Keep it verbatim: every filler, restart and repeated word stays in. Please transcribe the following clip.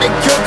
Gotta go.